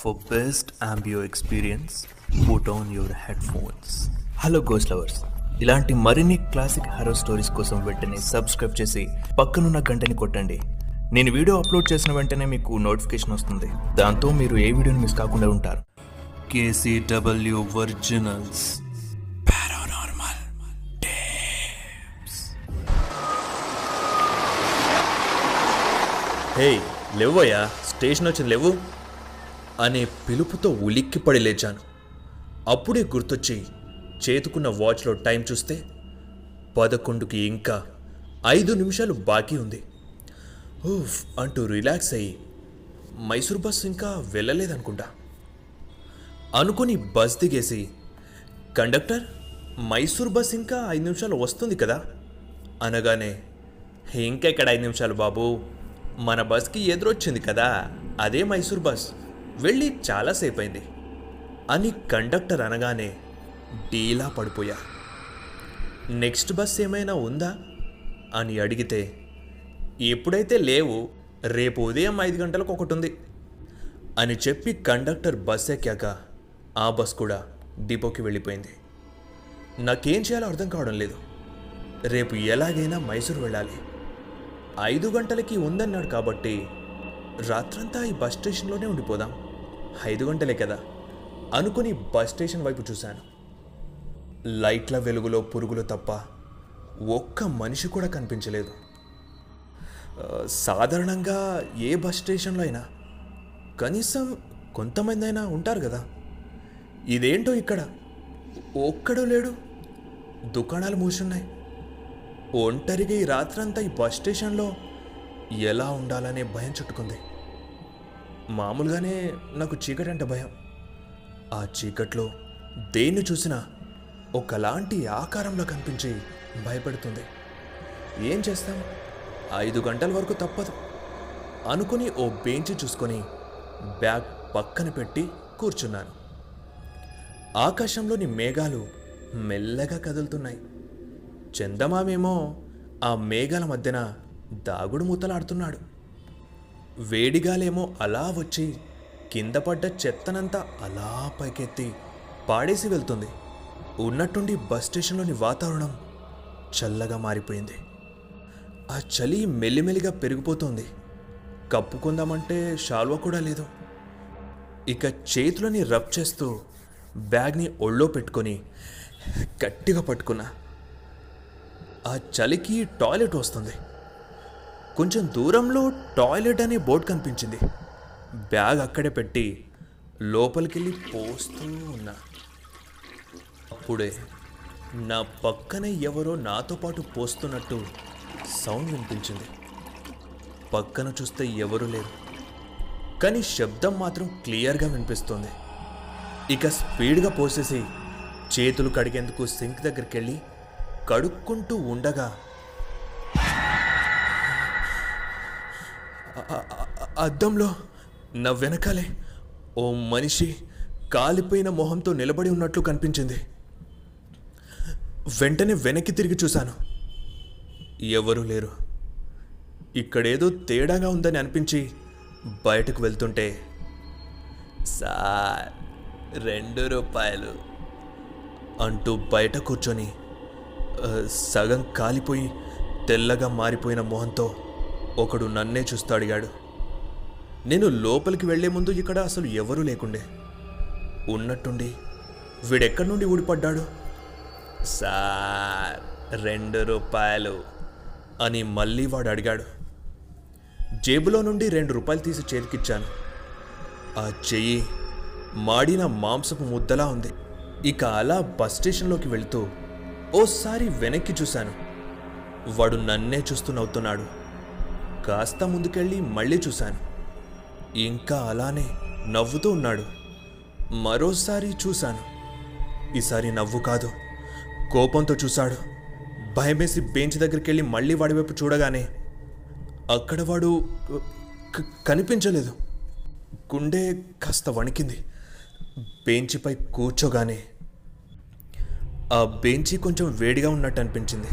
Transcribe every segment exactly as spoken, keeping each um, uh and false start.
For best ambio experience, put on your headphones. Hello ghost lovers, ఇలాంటి మరిన్ని classic horror stories కోసం వెంటనే subscribe చేసి పక్కనున్న గంటని కొట్టండి. నేను వీడియో అప్లోడ్ చేసిన వెంటనే మీకు నోటిఫికేషన్ వస్తుంది. దాంతో మీరు ఏ వీడియోని మిస్ కాకుండా ఉంటారు. KCW originals paranormal tapes. Hey లేవయ్యా, స్టేషన్ వచ్చి లేవు అనే పిలుపుతో ఉలిక్కి పడి లేచాను. అప్పుడే గుర్తొచ్చి చేతుకున్న వాచ్లో టైం చూస్తే పదకొండుకి ఇంకా ఐదు నిమిషాలు బాకీ ఉంది. ఊఫ్ అంటూ రిలాక్స్ అయ్యి, మైసూర్ బస్సు ఇంకా వెళ్ళలేదనుకుంటా అనుకుని బస్ దిగేసి, కండక్టర్ మైసూర్ బస్ ఇంకా ఐదు నిమిషాలు వస్తుంది కదా అనగానే, ఇంకెక్కడ ఐదు నిమిషాలు బాబు, మన బస్కి ఎదురొచ్చింది కదా, అదే మైసూర్ బస్, వెళ్ళి చాలాసేపు అయింది అని కండక్టర్ అనగానే డీలా పడిపోయా. నెక్స్ట్ బస్ ఏమైనా ఉందా అని అడిగితే, ఎప్పుడైతే లేవు, రేపు ఉదయం ఐదు గంటలకు ఒకటి ఉంది అని చెప్పి కండక్టర్ బస్ ఎక్కాక ఆ బస్ కూడా డిపోకి వెళ్ళిపోయింది. నాకేం చేయాలో అర్థం కావడం లేదు. రేపు ఎలాగైనా మైసూర్ వెళ్ళాలి. ఐదు గంటలకి ఉందన్నాడు కాబట్టి రాత్రంతా ఈ బస్ స్టేషన్లోనే ఉండిపోదాం, ఐదు గంటలే కదా అనుకుని బస్ స్టేషన్ వైపు చూశాను. లైట్ల వెలుగులో పురుగులు తప్ప ఒక్క మనిషి కూడా కనిపించలేదు. సాధారణంగా ఏ బస్ స్టేషన్లో అయినా కనీసం కొంతమంది అయినా ఉంటారు కదా, ఇదేంటో ఇక్కడ ఒక్కడూ లేడు. దుకాణాలు మూసున్నాయి. ఒంటరిగా ఈ రాత్రంతా ఈ బస్ స్టేషన్లో ఎలా ఉండాలనే భయం చుట్టుకుంది. మామూలుగానే నాకు చీకటి అంటే భయం. ఆ చీకట్లో దేన్ని చూసినా ఒకలాంటి ఆకారంలో కనిపించి భయపడుతుంది. ఏం చేస్తాం, ఐదు గంటల వరకు తప్పదు అనుకుని ఓ బెంచి చూసుకొని బ్యాగ్ పక్కన పెట్టి కూర్చున్నాను. ఆకాశంలోని మేఘాలు మెల్లగా కదులుతున్నాయి. చందమామేమో ఆ మేఘాల మధ్యన దాగుడు మూతలాడుతున్నాడు. వేడిగాలేమో అలా వచ్చి కింద పడ్డ చెత్తనంతా అలా పైకెత్తి పాడేసి వెళ్తుంది. ఉన్నట్టుండి బస్ స్టేషన్లోని వాతావరణం చల్లగా మారిపోయింది. ఆ చలి మెల్లిమెల్లిగా పెరిగిపోతుంది. కప్పుకుందామంటే షాల్వా కూడా లేదు. ఇక చేతులని రబ్ చేస్తూ బ్యాగ్ని ఒళ్ళో పెట్టుకొని గట్టిగా పట్టుకున్నా. ఆ చలికి టాయిలెట్ వస్తుంది. కొంచెం దూరంలో టాయిలెట్ అనే బోర్డు కనిపించింది. బ్యాగ్ అక్కడే పెట్టి లోపలికెళ్ళి పోస్తూ ఉన్నా. అప్పుడే నా పక్కనే ఎవరో నాతో పాటు పోస్తున్నట్టు సౌండ్ వినిపించింది. పక్కన చూస్తే ఎవరూ లేరు, కానీ శబ్దం మాత్రం క్లియర్గా వినిపిస్తుంది. ఇక స్పీడ్గా పోసేసి చేతులు కడిగేందుకు సింక్ దగ్గరికి వెళ్ళి కడుక్కుంటూ ఉండగా అద్దంలో నా వెనకాలే ఓ మనిషి కాలిపోయిన మొహంతో నిలబడి ఉన్నట్లు కనిపించింది. వెంటనే వెనక్కి తిరిగి చూశాను. ఎవరూ లేరు. ఇక్కడేదో తేడాగా ఉందని అనిపించి బయటకు వెళ్తుంటే, సార్ రెండు రూపాయలు అంటూ బయట కూర్చొని సగం కాలిపోయి తెల్లగా మారిపోయిన మొహంతో ఒకడు నన్నే చూస్తూ అడిగాడు. నేను లోపలికి వెళ్లే ముందు ఇక్కడ అసలు ఎవరూ లేకుండే. ఉన్నట్టుండి వీడెక్కడి నుండి ఊడిపడ్డాడు. సార్ రెండు రూపాయలు అని మళ్ళీ వాడు అడిగాడు. జేబులో నుండి రెండు రూపాయలు తీసి చేతికిచ్చాను. ఆ చెయ్యి మాడిన మాంసపు ముద్దలా ఉంది. ఇక అలా బస్ స్టేషన్లోకి వెళుతూ ఓసారి వెనక్కి చూశాను. వాడు నన్నే చూస్తూ నవ్వుతున్నాడు. కాస్త ముందుకెళ్ళి మళ్ళీ చూశాను. ఇంకా అలానే నవ్వుతూ ఉన్నాడు. మరోసారి చూశాను. ఈసారి నవ్వు కాదు, కోపంతో చూశాడు. భయమేసి బెంచ్ దగ్గరికి వెళ్ళి మళ్ళీ వాడివైపు చూడగానే అక్కడ వాడు కనిపించలేదు. గుండె కాస్త వణికింది. బెంచిపై కూర్చోగానే ఆ బెంచి కొంచెం వేడిగా ఉన్నట్టు అనిపించింది.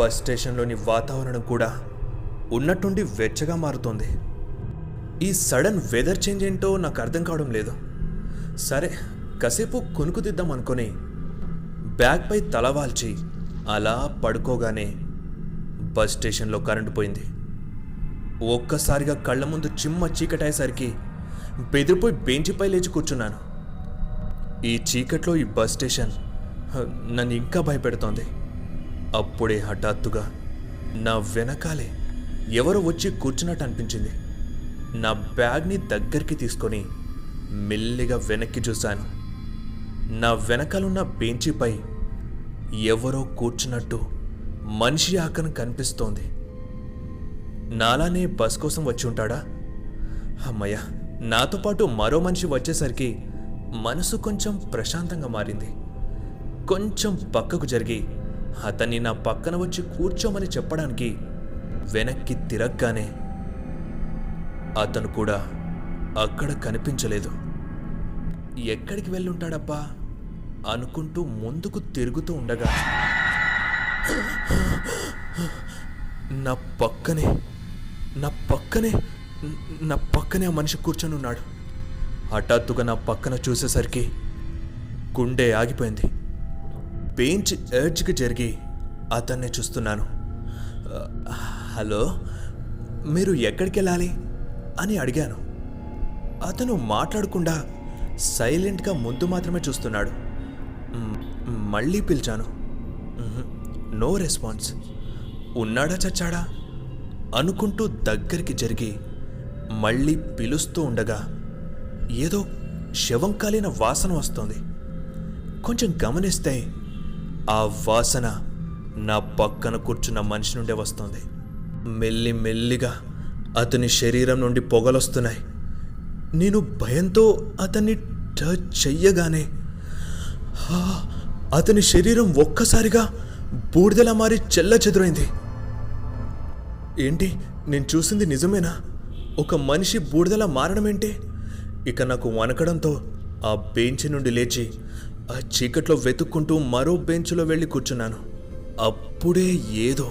బస్ స్టేషన్లోని వాతావరణం కూడా ఉన్నట్టుండి వెచ్చగా మారుతోంది. ఈ సడన్ వెదర్ చేంజ్ ఏంటో నాకు అర్థం కావడం లేదు. సరే కాసేపు కొనుక్కుదిద్దాం అనుకుని బ్యాగ్పై తలవాల్చి అలా పడుకోగానే బస్ స్టేషన్లో కరెంటు పోయింది. ఒక్కసారిగా కళ్ళ ముందు చిమ్మ చీకటయ్యేసరికి బెదిరిపోయి బెంచిపై లేచి కూర్చున్నాను. ఈ చీకట్లో ఈ బస్ స్టేషన్ నన్ను ఇంకా భయపెడుతోంది. అప్పుడే హఠాత్తుగా నా వెనకాలే ఎవరో వచ్చి కూర్చున్నట్టు అనిపించింది. నా బ్యాగ్ని దగ్గరికి తీసుకొని మెల్లిగా వెనక్కి చూశాను. నా వెనకాలన్న బెంచిపై ఎవరో కూర్చున్నట్టు మనిషి ఆకరం కనిపిస్తోంది. నాలానే బస్ కోసం వచ్చి ఉంటాడా? అమ్మయ్య, నాతో పాటు మరో మనిషి వచ్చేసరికి మనసు కొంచెం ప్రశాంతంగా మారింది. కొంచెం పక్కకు జరిగి అతన్ని నా పక్కన వచ్చి కూర్చోమని చెప్పడానికి వెనక్కి తిరగగానే అతను కూడా అక్కడ కనిపించలేదు. ఎక్కడికి వెళ్ళుంటాడబ్బా అనుకుంటూ ముందుకు తిరుగుతూ ఉండగా నా పక్కనే నా పక్కనే నా పక్కనే ఆ మనిషి కూర్చొని ఉన్నాడు. హఠాత్తుగా నా పక్కన చూసేసరికి గుండె ఆగిపోయింది. బెంచ్ ఎడ్జ్కి జరిగి అతన్నే చూస్తున్నాను. హలో, మీరు ఎక్కడికి వెళ్ళాలి అని అడిగాను. అతను మాట్లాడకుండా సైలెంట్గా ముందు మాత్రమే చూస్తున్నాడు. మళ్ళీ పిలిచాను, నో రెస్పాన్స్. ఉన్నాడా చచ్చాడా అనుకుంటూ దగ్గరికి జరిగి మళ్ళీ పిలుస్తూ ఉండగా ఏదో శవం కాలిన వాసన వస్తుంది. కొంచెం గమనిస్తే ఆ వాసన నా పక్కన కూర్చున్న మనిషి నుండే వస్తుంది. మెల్లి మెల్లిగా అతని శరీరం నుండి పొగలొస్తున్నాయి. నేను భయంతో అతన్ని టచ్ చెయ్యగానే అతని శరీరం ఒక్కసారిగా బూడిదలా మారి చెల్ల చెదురైంది. ఏంటి, నేను చూసింది నిజమేనా? ఒక మనిషి బూడిదలా మారడం ఏంటి? ఇక నాకు వణకడంతో ఆ బెంచ్ నుండి లేచి ఆ చీకట్లో వెతుక్కుంటూ మరో బెంచ్లో వెళ్ళి కూర్చున్నాను. అప్పుడే ఏదో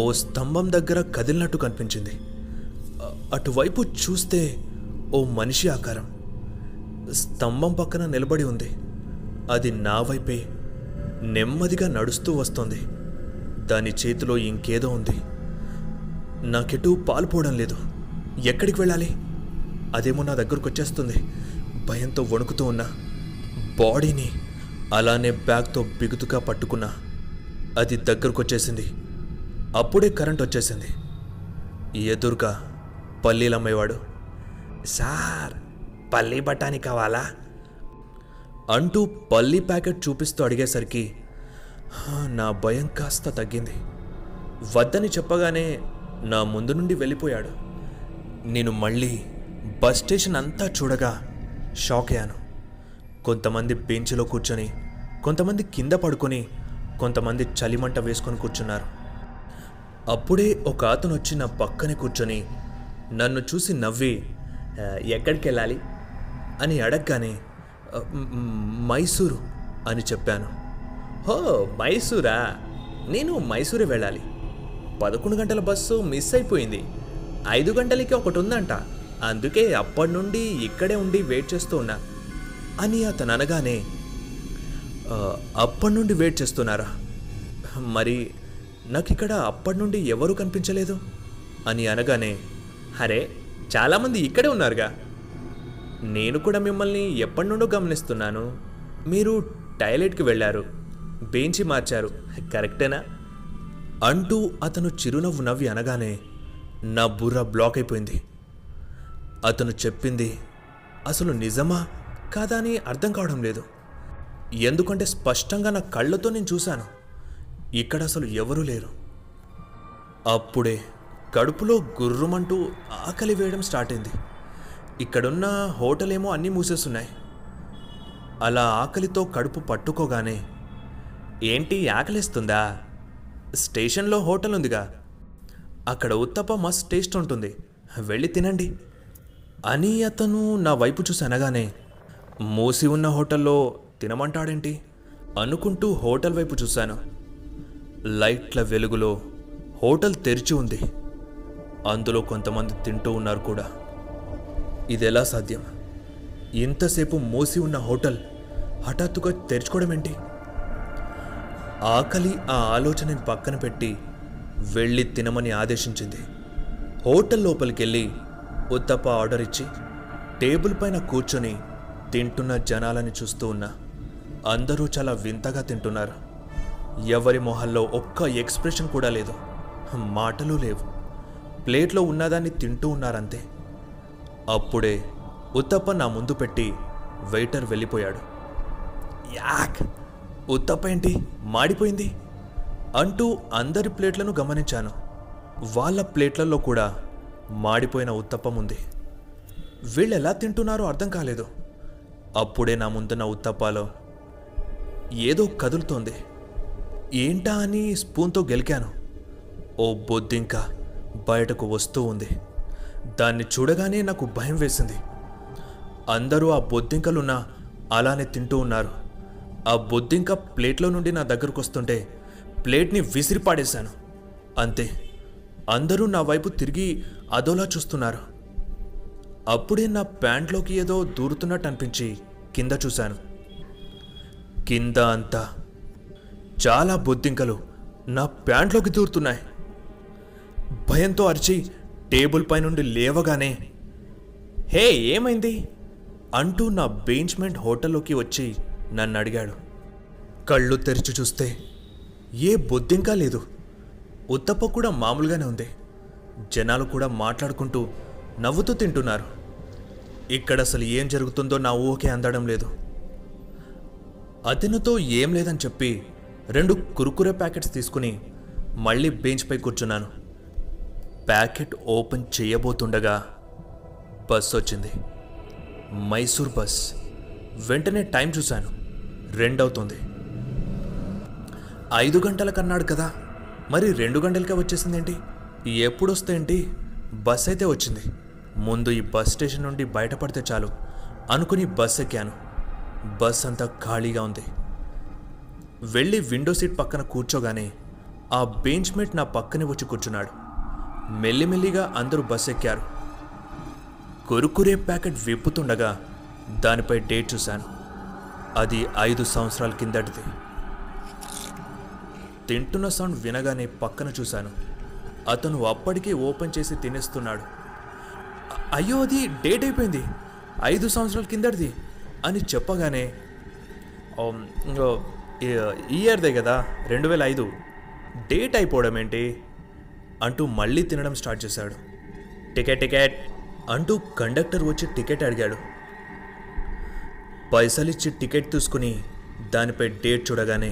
ఓ స్తంభం దగ్గర కదిలినట్టు కనిపించింది. అటువైపు చూస్తే ఓ మనిషి ఆకారం స్తంభం పక్కన నిలబడి ఉంది. అది నా వైపే నెమ్మదిగా నడుస్తూ వస్తుంది. దాని చేతిలో ఇంకేదో ఉంది. నాకెటూ పాలుపోవడం లేదు. ఎక్కడికి వెళ్ళాలి? అదేమో నా దగ్గరకు వచ్చేస్తుంది. భయంతో వణుకుతూ ఉన్న బాడీని అలానే బ్యాగ్తో బిగుతుగా పట్టుకున్నా. అది దగ్గరకు వచ్చేసింది. అప్పుడే కరెంట్ వచ్చేసింది. ఎదురుగా పల్లీలు అమ్మేవాడు, సార్ పల్లీ బఠానీ కావాలా అంటూ పల్లీ ప్యాకెట్ చూపిస్తూ అడిగేసరికి నా భయం కాస్త తగ్గింది. వద్దని చెప్పగానే నా ముందు నుండి వెళ్ళిపోయాడు. నేను మళ్ళీ బస్ స్టేషన్ అంతా చూడగా షాక్ అయ్యాను. కొంతమంది బెంచ్లో కూర్చొని, కొంతమంది కింద పడుకొని, కొంతమంది చలిమంట వేసుకొని కూర్చున్నారు. అప్పుడే ఒక అతను వచ్చి నా పక్కనే కూర్చొని నన్ను చూసి నవ్వి ఎక్కడికి వెళ్ళాలి అని అడగగానే మైసూరు అని చెప్పాను. హో, మైసూరా? నేను మైసూరు వెళ్ళాలి. పదకొండు గంటల బస్సు మిస్ అయిపోయింది. ఐదు గంటలకి ఒకటి ఉందంట. అందుకే అప్పటి నుండి ఇక్కడే ఉండి వెయిట్ చేస్తూ ఉన్నా అని అతను అనగానే, అప్పటి నుండి వెయిట్ చేస్తున్నారా? మరి నాకు ఇక్కడ అప్పటి నుండి ఎవరు కనిపించలేదు అని అనగానే, అరే చాలామంది ఇక్కడే ఉన్నారుగా, నేను కూడా మిమ్మల్ని ఎప్పటి నుండో గమనిస్తున్నాను. మీరు టాయిలెట్కి వెళ్ళారు, బెంచి మార్చారు, కరెక్టేనా అంటూ అతను చిరునవ్వు నవ్వి అనగానే నా బుర్ర బ్లాక్ అయిపోయింది. అతను చెప్పింది అసలు నిజమా కాదా అని అర్థం కావడం లేదు. ఎందుకంటే స్పష్టంగా నా కళ్ళతో నేను చూశాను. ఇక్కడ అసలు ఎవరూ లేరు. అప్పుడే కడుపులో గుర్రుమంటూ ఆకలి వేయడం స్టార్ట్ అయింది. ఇక్కడున్న హోటల్ ఏమో అన్నీ మూసేస్తున్నాయి. అలా ఆకలితో కడుపు పట్టుకోగానే, ఏంటి ఆకలిస్తుందా? స్టేషన్లో హోటల్ ఉందిగా, అక్కడ ఉత్తప్ప మస్త్ టేస్ట్ ఉంటుంది, వెళ్ళి తినండి అని అతను నా వైపు చూసి అనగానే, మూసి ఉన్న హోటల్లో తినమంటాడేంటి అనుకుంటూ హోటల్ వైపు చూశాను. లైట్ల వెలుగులో హోటల్ తెరిచి ఉంది. అందులో కొంతమంది తింటూ ఉన్నారు కూడా. ఇదెలా సాధ్యం? ఇంతసేపు మూసి ఉన్న హోటల్ హఠాత్తుగా తెరుచుకోవడం ఏంటి? ఆకలి ఆ ఆలోచనని పక్కన పెట్టి వెళ్ళి తినమని ఆదేశించింది. హోటల్ లోపలికెళ్ళి ఉత్తప్ప ఆర్డర్ ఇచ్చి టేబుల్ పైన కూర్చొని తింటున్న జనాలని చూస్తూ ఉన్నా. అందరూ చాలా వింతగా తింటున్నారు. ఎవరి మొహల్లో ఒక్క ఎక్స్ప్రెషన్ కూడా లేదు, మాటలు లేవు. ప్లేట్లో ఉన్నదాన్ని తింటూ ఉన్నారంతే. అప్పుడే ఉత్తప్ప నా ముందు పెట్టి వెయిటర్ వెళ్ళిపోయాడు. యాక్, ఉత్తప్ప ఏంటి మాడిపోయింది అంటూ అందరి ప్లేట్లను గమనించాను. వాళ్ళ ప్లేట్లలో కూడా మాడిపోయిన ఉత్తప్పం ఉంది. వీళ్ళు ఎలా తింటున్నారో అర్థం కాలేదు. అప్పుడే నా ముందున్న ఉత్తప్పలో ఏదో కదులుతోంది. ఏంటా అని స్పూన్తో గెలికాను. ఓ బొద్దింక బయటకు వస్తూ ఉంది. దాన్ని చూడగానే నాకు భయం వేసింది. అందరూ ఆ బొద్దింకలున్నా అలానే తింటూ ఉన్నారు. ఆ బొద్దింక ప్లేట్లో నుండి నా దగ్గరకు వస్తుంటే ప్లేట్ని విసిరిపాడేశాను. అంతే, అందరూ నా వైపు తిరిగి అదోలా చూస్తున్నారు. అప్పుడే నా ప్యాంట్లోకి ఏదో దూరుతున్నట్టు అనిపించి కింద చూశాను. కింద అంతా చాలా బొద్దింకలు నా ప్యాంట్లోకి దూరుతున్నాయి. భయంతో అరిచి టేబుల్ పైనుండి లేవగానే హే ఏమైంది అంటూ నా బేస్మెంట్ హోటల్లోకి వచ్చి నన్ను అడిగాడు. కళ్ళు తెరిచి చూస్తే ఏ బొద్దింకా లేదు. ఉత్తప్ప కూడా మామూలుగానే ఉంది. జనాలు కూడా మాట్లాడుకుంటూ నవ్వుతూ తింటున్నారు. ఇక్కడ అసలు ఏం జరుగుతుందో నా ఊహకే అందడం లేదు. అతనితో ఏం లేదని చెప్పి రెండు కురుకురే ప్యాకెట్స్ తీసుకుని మళ్ళీ బెంచ్పై కూర్చున్నాను. ప్యాకెట్ ఓపెన్ చేయబోతుండగా బస్ వచ్చింది. మైసూర్ బస్. వెంటనే టైం చూశాను, రెండవుతుంది. ఐదు గంటలకు అన్నాడు కదా, మరి రెండు గంటలకే వచ్చేసిందేంటి? ఎప్పుడు వస్తేంటి, బస్ అయితే వచ్చింది. ముందు ఈ బస్ స్టేషన్ నుండి బయటపడితే చాలు అనుకుని బస్ ఎక్కాను. బస్ అంతా ఖాళీగా ఉంది. వెళ్ళి విండో సీట్ పక్కన కూర్చోగానే ఆ బెంచ్ మేట్ నా పక్కనే వచ్చి కూర్చున్నాడు. మెల్లిమెల్లిగా అందరూ బస్ ఎక్కారు. కురుకురే ప్యాకెట్ విప్పుతుండగా దానిపై డేట్ చూశాను. అది ఐదు సంవత్సరాల కిందటిది. తింటున్న సౌండ్ వినగానే పక్కన చూశాను. అతను అప్పటికే ఓపెన్ చేసి తినేస్తున్నాడు. అయ్యో, అది డేట్ అయిపోయింది, ఐదు సంవత్సరాల కిందటిది అని చెప్పగానే ఇయర్దే కదా, రెండు వేల ఐదు డేట్ అయిపోవడం ఏంటి అంటూ మళ్ళీ తినడం స్టార్ట్ చేశాడు. టికెట్ టికెట్ అంటూ కండక్టర్ వచ్చి టికెట్ అడిగాడు. పైసలిచ్చి టికెట్ తీసుకుని దానిపై డేట్ చూడగానే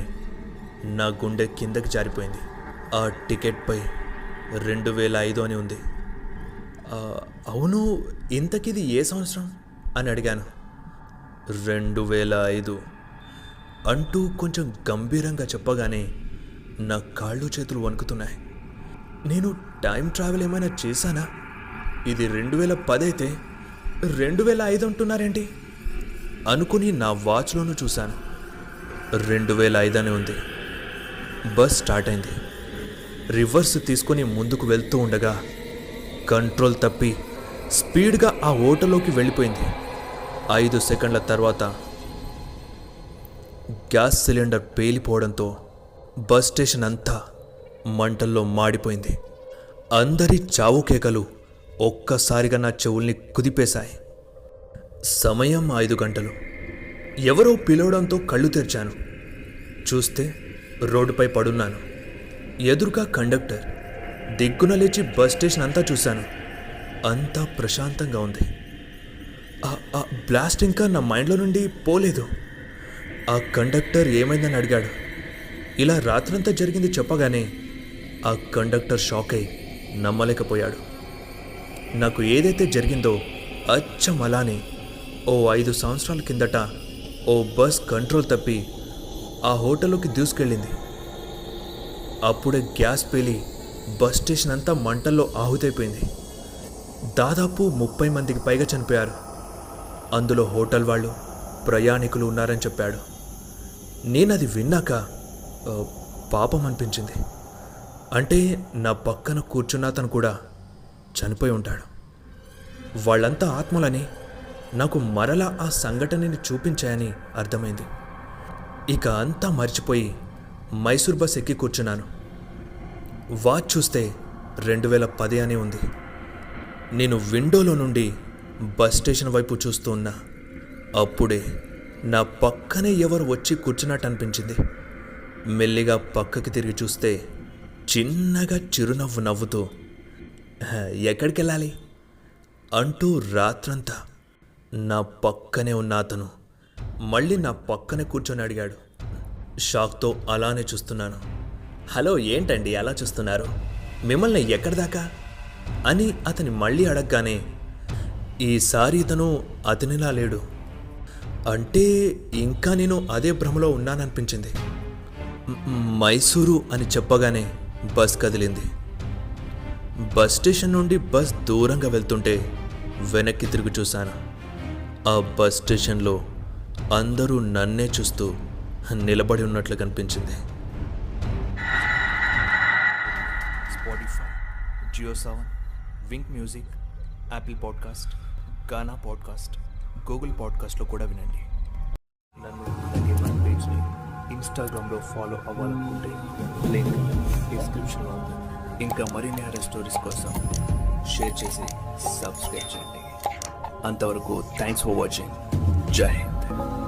నా గుండె కిందకి జారిపోయింది. ఆ టికెట్పై రెండు వేల ఐదు అని ఉంది. అవును, ఇంతకిది ఏ సంవత్సరం అని అడిగాను. రెండు వేల ఐదు అంటూ కొంచెం గంభీరంగా చెప్పగానే నా కాళ్ళు చేతులు వణుకుతున్నాయి. నేను టైం ట్రావెల్ ఏమైనా చేశానా? ఇది రెండు వేల పది అయితే రెండు వేల ఐదు అంటున్నారేంటి అనుకుని నా వాచ్లోనూ చూశాను. రెండు వేల ఐదు అని ఉంది. బస్ స్టార్ట్ అయింది. రివర్స్ తీసుకొని ముందుకు వెళ్తూ ఉండగా కంట్రోల్ తప్పి స్పీడ్గా ఆ హోటల్లోకి వెళ్ళిపోయింది. ఐదు సెకండ్ల తర్వాత గ్యాస్ సిలిండర్ పేలిపోవడంతో బస్ స్టేషన్ అంతా మంటల్లో మాడిపోయింది. అందరి చావు కేకలు ఒక్కసారిగా నా చెవుల్ని కుదిపేశాయి. సమయం ఐదు గంటలు. ఎవరో పిలవడంతో కళ్ళు తెరిచాను. చూస్తే రోడ్డుపై పడున్నాను. ఎదురుగా కండక్టర్. దిగ్గున లేచి బస్ స్టేషన్ అంతా చూశాను. అంతా ప్రశాంతంగా ఉంది. ఆ బ్లాస్ట్ ఇంకా నా మైండ్లో నుండి పోలేదు. ఆ కండక్టర్ ఏమైందని అడిగాడు. ఇలా రాత్రంతా జరిగింది చెప్పగానే ఆ కండక్టర్ షాక్ అయి నమ్మలేకపోయాడు. నాకు ఏదైతే జరిగిందో అచ్చం అలానే ఓ ఐదు సంవత్సరాల కిందట ఓ బస్ కంట్రోల్ తప్పి ఆ హోటల్లోకి దూసుకెళ్ళింది. అప్పుడే గ్యాస్ పేలి బస్ స్టేషన్ అంతా మంటల్లో ఆహుతైపోయింది. దాదాపు ముప్పై మందికి పైగా చనిపోయారు. అందులో హోటల్ వాళ్ళు, ప్రయాణికులు ఉన్నారని చెప్పాడు. నేనది విన్నాక పాపం అనిపించింది. అంటే నా పక్కన కూర్చున్న అతను కూడా చనిపోయి ఉంటాడు. వాళ్ళంతా ఆత్మలని నాకు మరలా ఆ సంఘటనని చూపించాయని అర్థమైంది. ఇక అంతా మర్చిపోయి మైసూర్ బస్ ఎక్కి కూర్చున్నాను. వాచ్ చూస్తే రెండు వేల పది అనే ఉంది. నేను విండోలో నుండి బస్ స్టేషన్ వైపు చూస్తూ ఉన్నా. అప్పుడే నా పక్కనే ఎవరు వచ్చి కూర్చున్నట్టు అనిపించింది. మెల్లిగా పక్కకి తిరిగి చూస్తే చిన్నగా చిరునవ్వు నవ్వుతూ ఎక్కడికి వెళ్ళాలి అంటూ రాత్రంతా నా పక్కనే ఉన్న అతను మళ్ళీ నా పక్కనే కూర్చొని అడిగాడు. షాక్తో అలానే చూస్తున్నాను. హలో, ఏంటండి అలా చూస్తున్నారు, మిమ్మల్ని ఎక్కడిదాకా అని అతని మళ్ళీ అడగగానే ఈసారి ఇతను అతనిలా లేడు. అంటే ఇంకా నేను అదే భ్రమలో ఉన్నాననిపించింది. మైసూరు అని చెప్పగానే బస్ కదిలింది. బస్ స్టేషన్ నుండి బస్ దూరంగా వెళ్తుంటే వెనక్కి తిరిగి చూశాను. ఆ బస్ స్టేషన్లో అందరూ నన్నే చూస్తూ నిలబడి ఉన్నట్లు కనిపించింది. Spotify, Jio seven, Wink music, Apple podcast, Gaana podcast, Google పాడ్కాస్ట్లో కూడా వినండి. నన్ను అలాగే మన పేజ్ని ఇన్స్టాగ్రామ్లో ఫాలో అవ్వాలనుకుంటే లింక్ డిస్క్రిప్షన్లో. ఇంకా మరిన్ని హర్రర్ స్టోరీస్ కోసం షేర్ చేసి సబ్స్క్రైబ్ చేయండి. అంతవరకు థ్యాంక్స్ ఫర్ వాచింగ్. జై హింద్.